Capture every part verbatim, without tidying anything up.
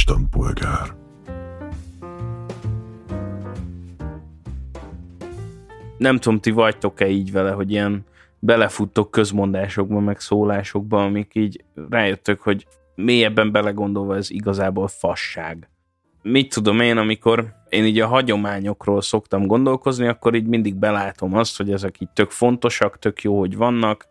istenpolgár. Nem tudom, ti vagytok-e így vele, hogy ilyen belefuttok közmondásokba, meg szólásokba, amik így rájöttök, hogy mélyebben belegondolva ez igazából fasság. Mit tudom én, amikor én így a hagyományokról szoktam gondolkozni, akkor így mindig belátom azt, hogy ezek így tök fontosak, tök jó, hogy vannak,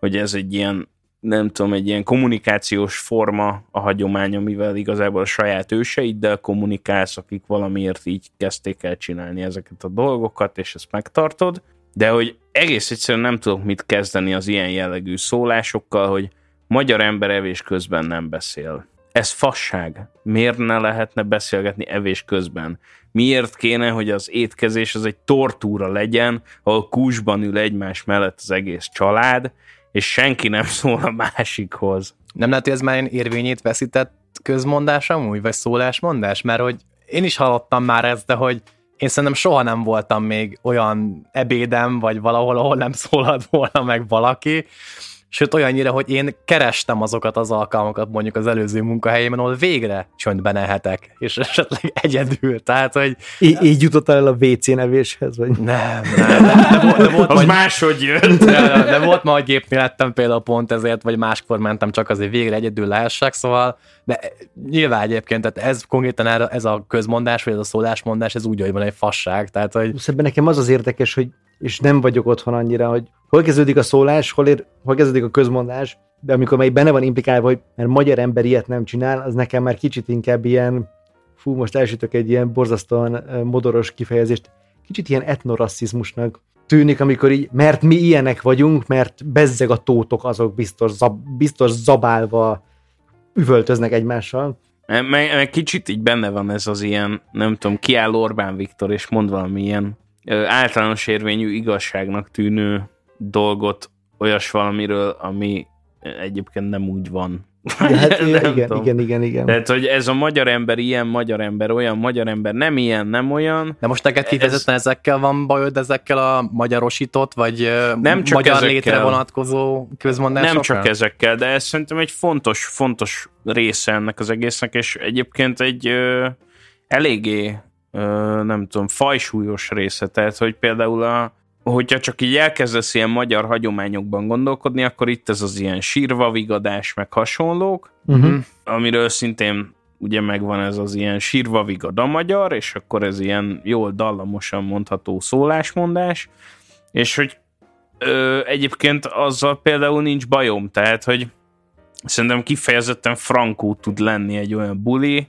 hogy ez egy ilyen, nem tudom, egy ilyen kommunikációs forma a hagyomány, amivel igazából a saját őseiddel kommunikálsz, akik valamiért így kezdték el csinálni ezeket a dolgokat, és ezt megtartod, de hogy egész egyszerűen nem tudok mit kezdeni az ilyen jellegű szólásokkal, hogy magyar ember evés közben nem beszél. Ez fasság. Miért ne lehetne beszélgetni evés közben? Miért kéne, hogy az étkezés az egy tortúra legyen, ahol kúsban ül egymás mellett az egész család, és senki nem szól a másikhoz. Nem lehet, hogy ez már ilyen érvényét veszített közmondás amúgy, vagy szólásmondás? Mert hogy én is hallottam már ezt, de hogy én szerintem soha nem voltam még olyan ebédem, vagy valahol, ahol nem szólalt volna meg valaki. Sőt, olyannyira, hogy én kerestem azokat az alkalmakat mondjuk az előző munkahelyemen, ahol végre csöndben elhetek, és esetleg egyedül, tehát, hogy... I- így jutottál el a vé cé-nevéshez, vagy? Nem, nem. De, de volt, az majd... máshogy jött. De, de volt ma, hogy gépnél lettem például pont ezért, vagy máskor mentem csak azért végre egyedül lehessek, szóval, de nyilván egyébként, tehát ez konkrétan ez a közmondás, vagy ez a szólásmondás, ez úgy, hogy van egy fasság, tehát, hogy... Szerintem nekem az az érdekes, hogy és nem vagyok otthon annyira, hogy hol kezdődik a szólás, hol, ér, hol kezdődik a közmondás, de amikor már benne van implikálva, hogy mert magyar ember ilyet nem csinál, az nekem már kicsit inkább ilyen, fú, most elsütök egy ilyen borzasztóan modoros kifejezést, kicsit ilyen etnorasszizmusnak tűnik, amikor így, mert mi ilyenek vagyunk, mert bezzeg a tótok azok biztos, zab, biztos zabálva üvöltöznek egymással. Meg, meg kicsit így benne van ez az ilyen, nem tudom, kiáll Orbán Viktor, és mond valami ilyen általános érvényű igazságnak tűnő dolgot olyas valamiről, ami egyébként nem úgy van. Ja, hát, igen, igen, igen, igen, igen. Tehát, hogy ez a magyar ember ilyen, magyar ember olyan, magyar ember nem ilyen, nem olyan. De most neked kifejezetten ez... ezekkel van bajod, ezekkel a magyarosított, vagy nem csak magyar ezekkel, létre vonatkozó közmondásokkal? Nem csak ezekkel, de ez szerintem egy fontos, fontos része ennek az egésznek, és egyébként egy ö, eléggé Ö, nem tudom, fajsúlyos része, tehát, hogy például a, hogyha csak így elkezdesz ilyen magyar hagyományokban gondolkodni, akkor itt ez az ilyen sírvavigadás, meg hasonlók, uh-huh. amiről szintén ugye megvan ez az ilyen sírvavigada magyar, és akkor ez ilyen jól dallamosan mondható szólásmondás, és hogy ö, egyébként azzal például nincs bajom, tehát, hogy szerintem kifejezetten frankó tud lenni egy olyan buli,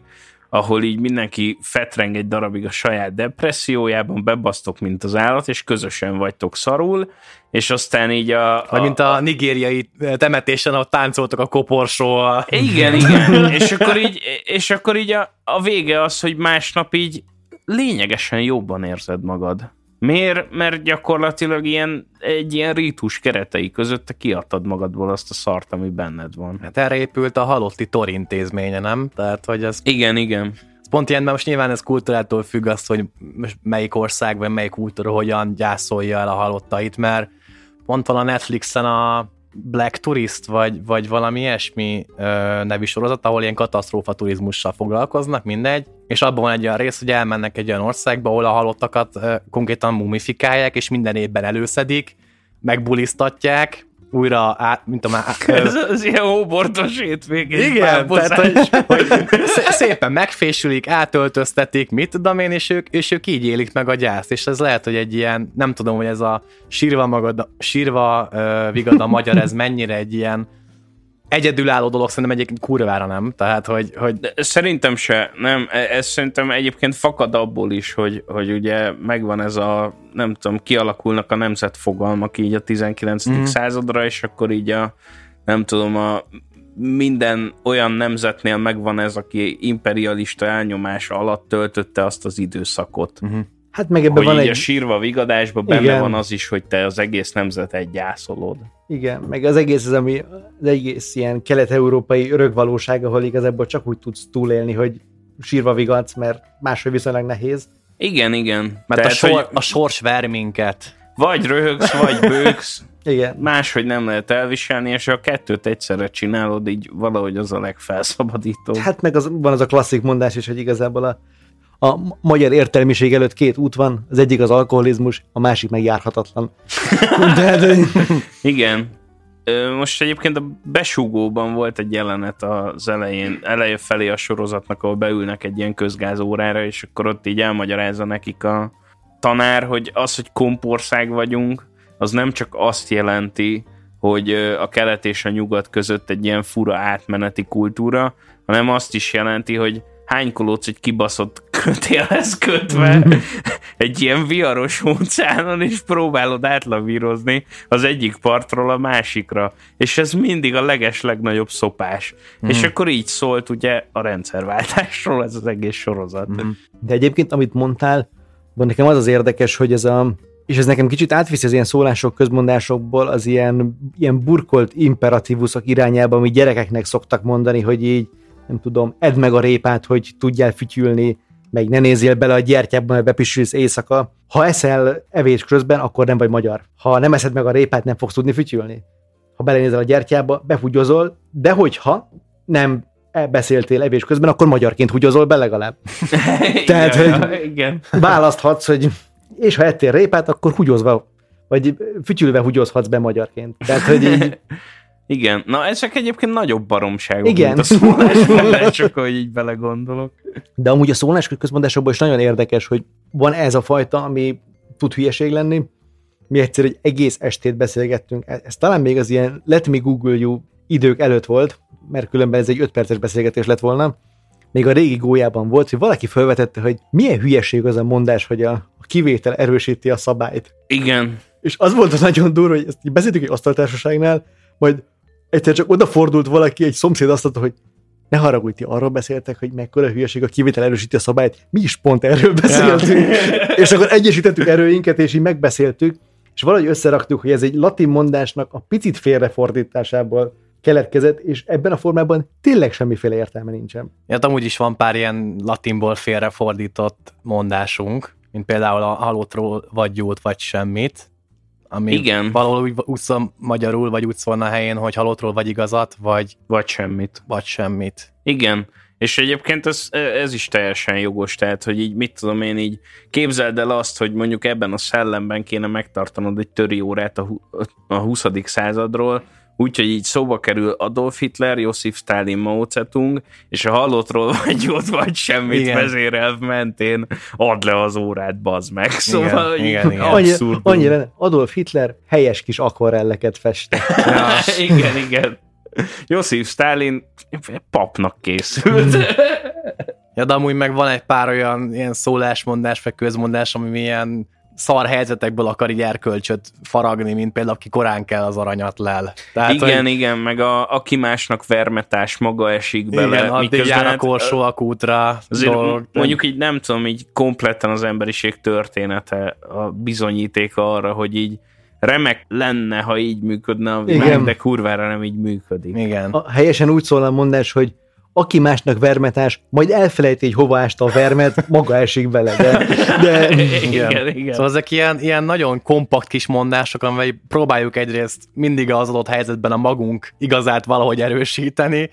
ahol így mindenki fetreng egy darabig a saját depressziójában, bebasztok, mint az állat, és közösen vagytok szarul, és aztán így a... Vagy a, mint a nigériai temetésen, ahol táncoltok a koporsóval. Igen, igen, és akkor így, és akkor így a, a vége az, hogy másnap így lényegesen jobban érzed magad. Miért? Mert gyakorlatilag ilyen, egy ilyen rítus keretei között te kiadtad magadból azt a szart, ami benned van. Hát erre épült a halotti Tor intézménye, nem? Tehát, hogy ez... Igen, igen. Ez pont ilyen, mert most nyilván ez kultúrától függ azt, hogy most melyik ország, vagy melyik kultúra hogyan gyászolja el a halottait, mert pont van a Netflixen a Black Tourist, vagy, vagy valami ilyesmi nevű sorozat, ahol ilyen katasztrófa turizmussal foglalkoznak, mindegy, és abban van egy olyan rész, hogy elmennek egy olyan országba, ahol a halottakat ö, konkrétan mumifikálják, és minden évben előszedik, megbulisztatják, újra át, mint a már... Ez az ilyen óbortos hétvégén. Igen, tehát, hogy, hogy szépen megfésülik, átöltöztetik, mit tudom én, és ők, és ők így élik meg a gyászt, és ez lehet, hogy egy ilyen, nem tudom, hogy ez a sírva, magad, sírva uh, vigad a magyar, ez mennyire egy ilyen egyedülálló dolog, szerintem egyébként kurvára nem, tehát, hogy... hogy... Szerintem se, nem, ez szerintem egyébként fakad abból is, hogy, hogy ugye megvan ez a, nem tudom, kialakulnak a nemzetfogalmak így a tizenkilencedik Mm. századra, és akkor így a, nem tudom, a minden olyan nemzetnél megvan ez, aki imperialista elnyomása alatt töltötte azt az időszakot. Mm-hmm. Hát meg ebben van egy... a sírva vigadásban benne igen. van az is, hogy te az egész nemzetet gyászolod. Igen, meg az egész az, ami az egész ilyen kelet-európai örökvalóság, ahol igazából csak úgy tudsz túlélni, hogy sírva vigadsz, mert máshogy viszonylag nehéz. Igen, igen. Mert tehát, a, sor, hogy... a sors ver minket. Vagy röhögsz, vagy bőksz. Igen. Máshogy nem lehet elviselni, és ha a kettőt egyszerre csinálod, így valahogy az a legfelszabadítóbb. Hát meg az, van az a klasszik mondás is, hogy igazából a, a magyar értelmiség előtt két út van, az egyik az alkoholizmus, a másik meg járhatatlan. De... Igen. Most egyébként a Besúgóban volt egy jelenet az elején, eleje felé a sorozatnak, ahol beülnek egy ilyen közgázórára, és akkor ott így elmagyarázza nekik a tanár, hogy az, hogy kompország vagyunk, az nem csak azt jelenti, hogy a kelet és a nyugat között egy ilyen fura átmeneti kultúra, hanem azt is jelenti, hogy hány kolóc egy kibaszott kötélhez kötve egy ilyen viharos óceánon, és próbálod átlavírozni az egyik partról a másikra. És ez mindig a leges legnagyobb szopás. Mm. És akkor így szólt ugye a rendszerváltásról ez az egész sorozat. Mm. De egyébként, amit mondtál, nekem az az érdekes, hogy ez a és ez nekem kicsit átviszi az ilyen szólások, közmondásokból az ilyen, ilyen burkolt imperatívusok irányába, amit gyerekeknek szoktak mondani, hogy így, nem tudom, edd meg a répát, hogy tudjál fütyülni, meg ne nézzél bele a gyertyában, hogy bepisülsz éjszaka. Ha eszel evés közben, akkor nem vagy magyar. Ha nem eszed meg a répát, nem fogsz tudni fütyülni. Ha belenézel a gyertyába, befugyozol, de hogyha nem beszéltél evés közben, akkor magyarként fugyozol be legalább. Tehát, ja, ja, hogy igen. Választhatsz, hogy... És ha ettél répát, akkor húgyozva, vagy fütyülve húgyozhatsz be magyarként. Tehát, hogy így... Igen. Na, ezek egyébként nagyobb baromságok, igen. Mint a szólás mellett, csak ahogy így belegondolok. De amúgy a szólás közmondásokban is nagyon érdekes, hogy van ez a fajta, ami tud hülyeség lenni. Mi egyszer egy egész estét beszélgettünk. Ez talán még az ilyen let me google you idők előtt volt, mert különben ez egy öt perces beszélgetés lett volna. Még a régi gólyában volt, hogy valaki felvetette, hogy milyen hülyeség az a mondás, hogy a kivétel erősíti a szabályt. Igen. És az volt az nagyon durva, hogy ezt beszéltük egy asztaltársaságnál, majd egyszer csak odafordult valaki, egy szomszéd azt mondta, hogy ne haragudj, ti arról beszéltek, hogy mekkora hülyeség a kivétel erősíti a szabályt, mi is pont erről beszéltünk. Ja. És akkor egyesítettük erőinket, és így megbeszéltük, és valahogy összeraktuk, hogy ez egy latin mondásnak a picit félrefordításából keletkezett, és ebben a formában tényleg semmiféle értelme nincsen. Ja, amúgy is van pár ilyen latinból félrefordított mondásunk, mint például a halottról vagy jót, vagy semmit, ami igen. Valahol úgy, úgy szól magyarul, vagy úgy szólna a helyén, hogy halottról vagy igazat, vagy... Vagy semmit. Vagy semmit. Igen, és egyébként ez, ez is teljesen jogos, tehát, hogy így mit tudom én így, képzeld el azt, hogy mondjuk ebben a szellemben kéne megtartanod egy töri órát a, a huszadik századról, úgyhogy így szóba kerül Adolf Hitler, Josif Stalin, Mao Zedong, és a hallottról vagy jót, vagy semmit igen. Vezérelv mentén add le az órát, bazd meg. Szóval igen, igen, abszurdum. Annyira, annyira Adolf Hitler helyes kis akvarelleket festett. Ja. igen, igen. Josif Stalin papnak készült. ja, de amúgy meg van egy pár olyan ilyen szólásmondás, vagy közmondás, ami ilyen szar helyzetekből akar így erkölcsöt faragni, mint például, aki korán kell az aranyat lel. Tehát, igen, hogy... igen, meg a, aki másnak vermetás, maga esik bele. Igen, addig jár a korsó a kútra. Mondjuk így nem tudom, így kompletten az emberiség története a bizonyítéka arra, hogy így remek lenne, ha így működne, igen. De kurvára nem így működik. Igen. A, helyesen úgy szól a mondás, hogy aki másnak vermetás, majd elfelejti, hogy hova ásta a vermet, maga esik bele. De, de... Igen, igen, igen. Szóval ezek ilyen, ilyen nagyon kompakt kis mondások, amely próbáljuk egyrészt mindig az adott helyzetben a magunk igazát valahogy erősíteni,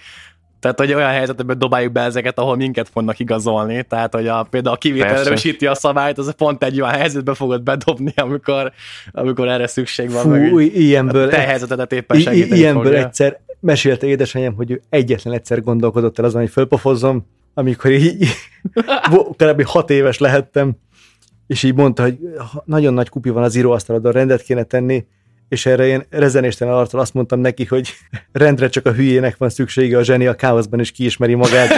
tehát, hogy olyan helyzetben dobáljuk be ezeket, ahol minket fognak igazolni, tehát, hogy a, például a kivétel persze. Erősíti a szabályt, az pont egy olyan helyzetbe fogod bedobni, amikor, amikor erre szükség van. Fú, ilyenből. Te helyzetedet éppen segíteni ilyenből fogja. Egyszer mesélte édesanyám, hogy ő egyetlen egyszer gondolkodott el azon, hogy fölpofozzom, amikor így kb. hat éves lehettem, és így mondta, hogy nagyon nagy kupi van az íróasztaladon, rendet kéne tenni, és erre én rezenéstelen arccal azt mondtam neki, hogy rendre csak a hülyének van szüksége, a zseni a káoszban is kiismeri magát.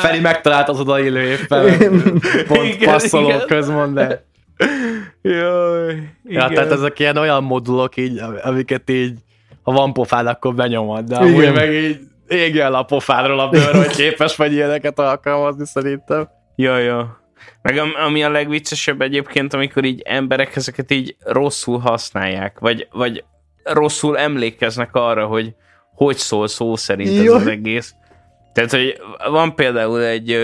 Feri megtalált az oda élő éppen, pont passzoló közmondás. Jaj, igen. Ja, tehát ezek ilyen olyan modulok így, amiket így, ha van pofád, akkor benyomod, de amúgy meg így égj el a pofádról a bőr, hogy képes vagy ilyeneket alkalmazni szerintem. Jaj, jaj. Meg ami a legviccesebb egyébként, amikor így emberek ezeket így rosszul használják, vagy, vagy rosszul emlékeznek arra, hogy hogy szól szó szerint jaj. Ez az egész. Tehát, hogy van például egy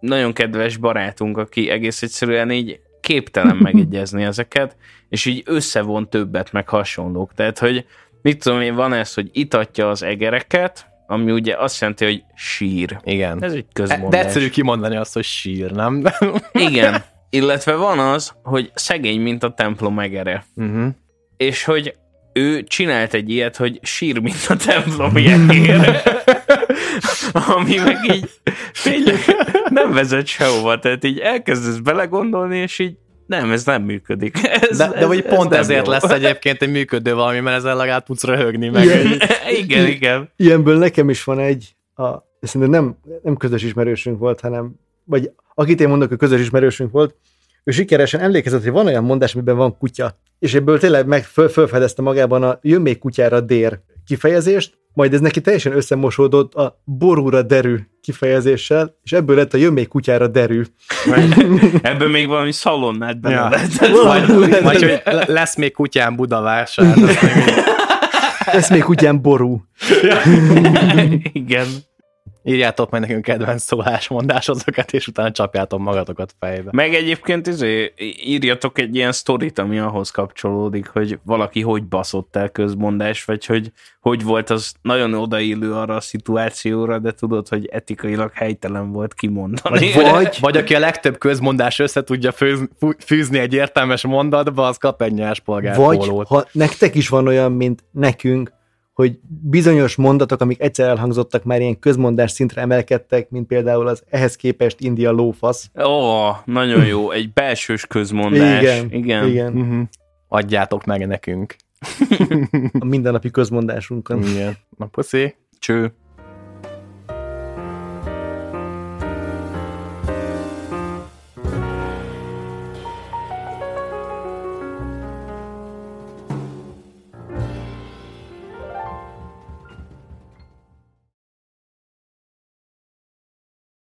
nagyon kedves barátunk, aki egész egyszerűen így képtelen megegyezni ezeket, és így összevon többet, meg hasonlók. Tehát, hogy mit tudom én, van ez, hogy itatja az egereket, ami ugye azt jelenti, hogy sír. Igen. Ez egy közmondás. De egyszerű kimondani azt, hogy sír, nem? Igen. Illetve van az, hogy szegény, mint a templom egere. Uh-huh. És hogy ő csinált egy ilyet, hogy sír, mint a templom egere. Ami meg így tényleg nem vezet sehova. Tehát így elkezdesz belegondolni, és így nem, ez nem működik. Ez, de, de vagy ez, pont ez ezért jó. Lesz egyébként egy működő valami, mert ezzel legalább tudsz röhögni meg. Ilyen, igen, igen. Ilyenből nekem is van egy, a, szerintem nem, nem közös ismerősünk volt, hanem, vagy akit én mondok, hogy közös ismerősünk volt, ő sikeresen emlékezett, hogy van olyan mondás, amiben van kutya. És ebből tényleg meg föl, fölfedezte magában a jön még kutyára dér kifejezést, majd ez neki teljesen összemosódott a borúra derű kifejezéssel, és ebből lett a jön még kutyára derű. Ebből még valami szalonnát belevett. Ja. Vagy, vagy hogy lesz még kutyán Budavásár. Lesz még kutyán ború. Ja. Igen. Írjátok meg nekünk kedvenc szólásmondásokat, és utána csapjátok magatokat fejbe. Meg egyébként izé, írjatok egy ilyen sztorit, ami ahhoz kapcsolódik, hogy valaki hogy baszott el közmondás, vagy hogy hogy volt az nagyon odaillő arra a szituációra, de tudod, hogy etikailag helytelen volt kimondani. Vagy, vagy, vagy aki a legtöbb közmondás össze tudja főz, fűzni egy értelmes mondatba, az kap egy nyáspolgárpólót. Vagy ha nektek is van olyan, mint nekünk, hogy bizonyos mondatok, amik egyszer elhangzottak, már ilyen közmondás szintre emelkedtek, mint például az ehhez képest India lófasz. Ó, nagyon jó, egy belsős közmondás. Igen, igen. igen. Uh-huh. Adjátok meg nekünk. A mindennapi közmondásunkon. Igen. Na, puszi. Cső.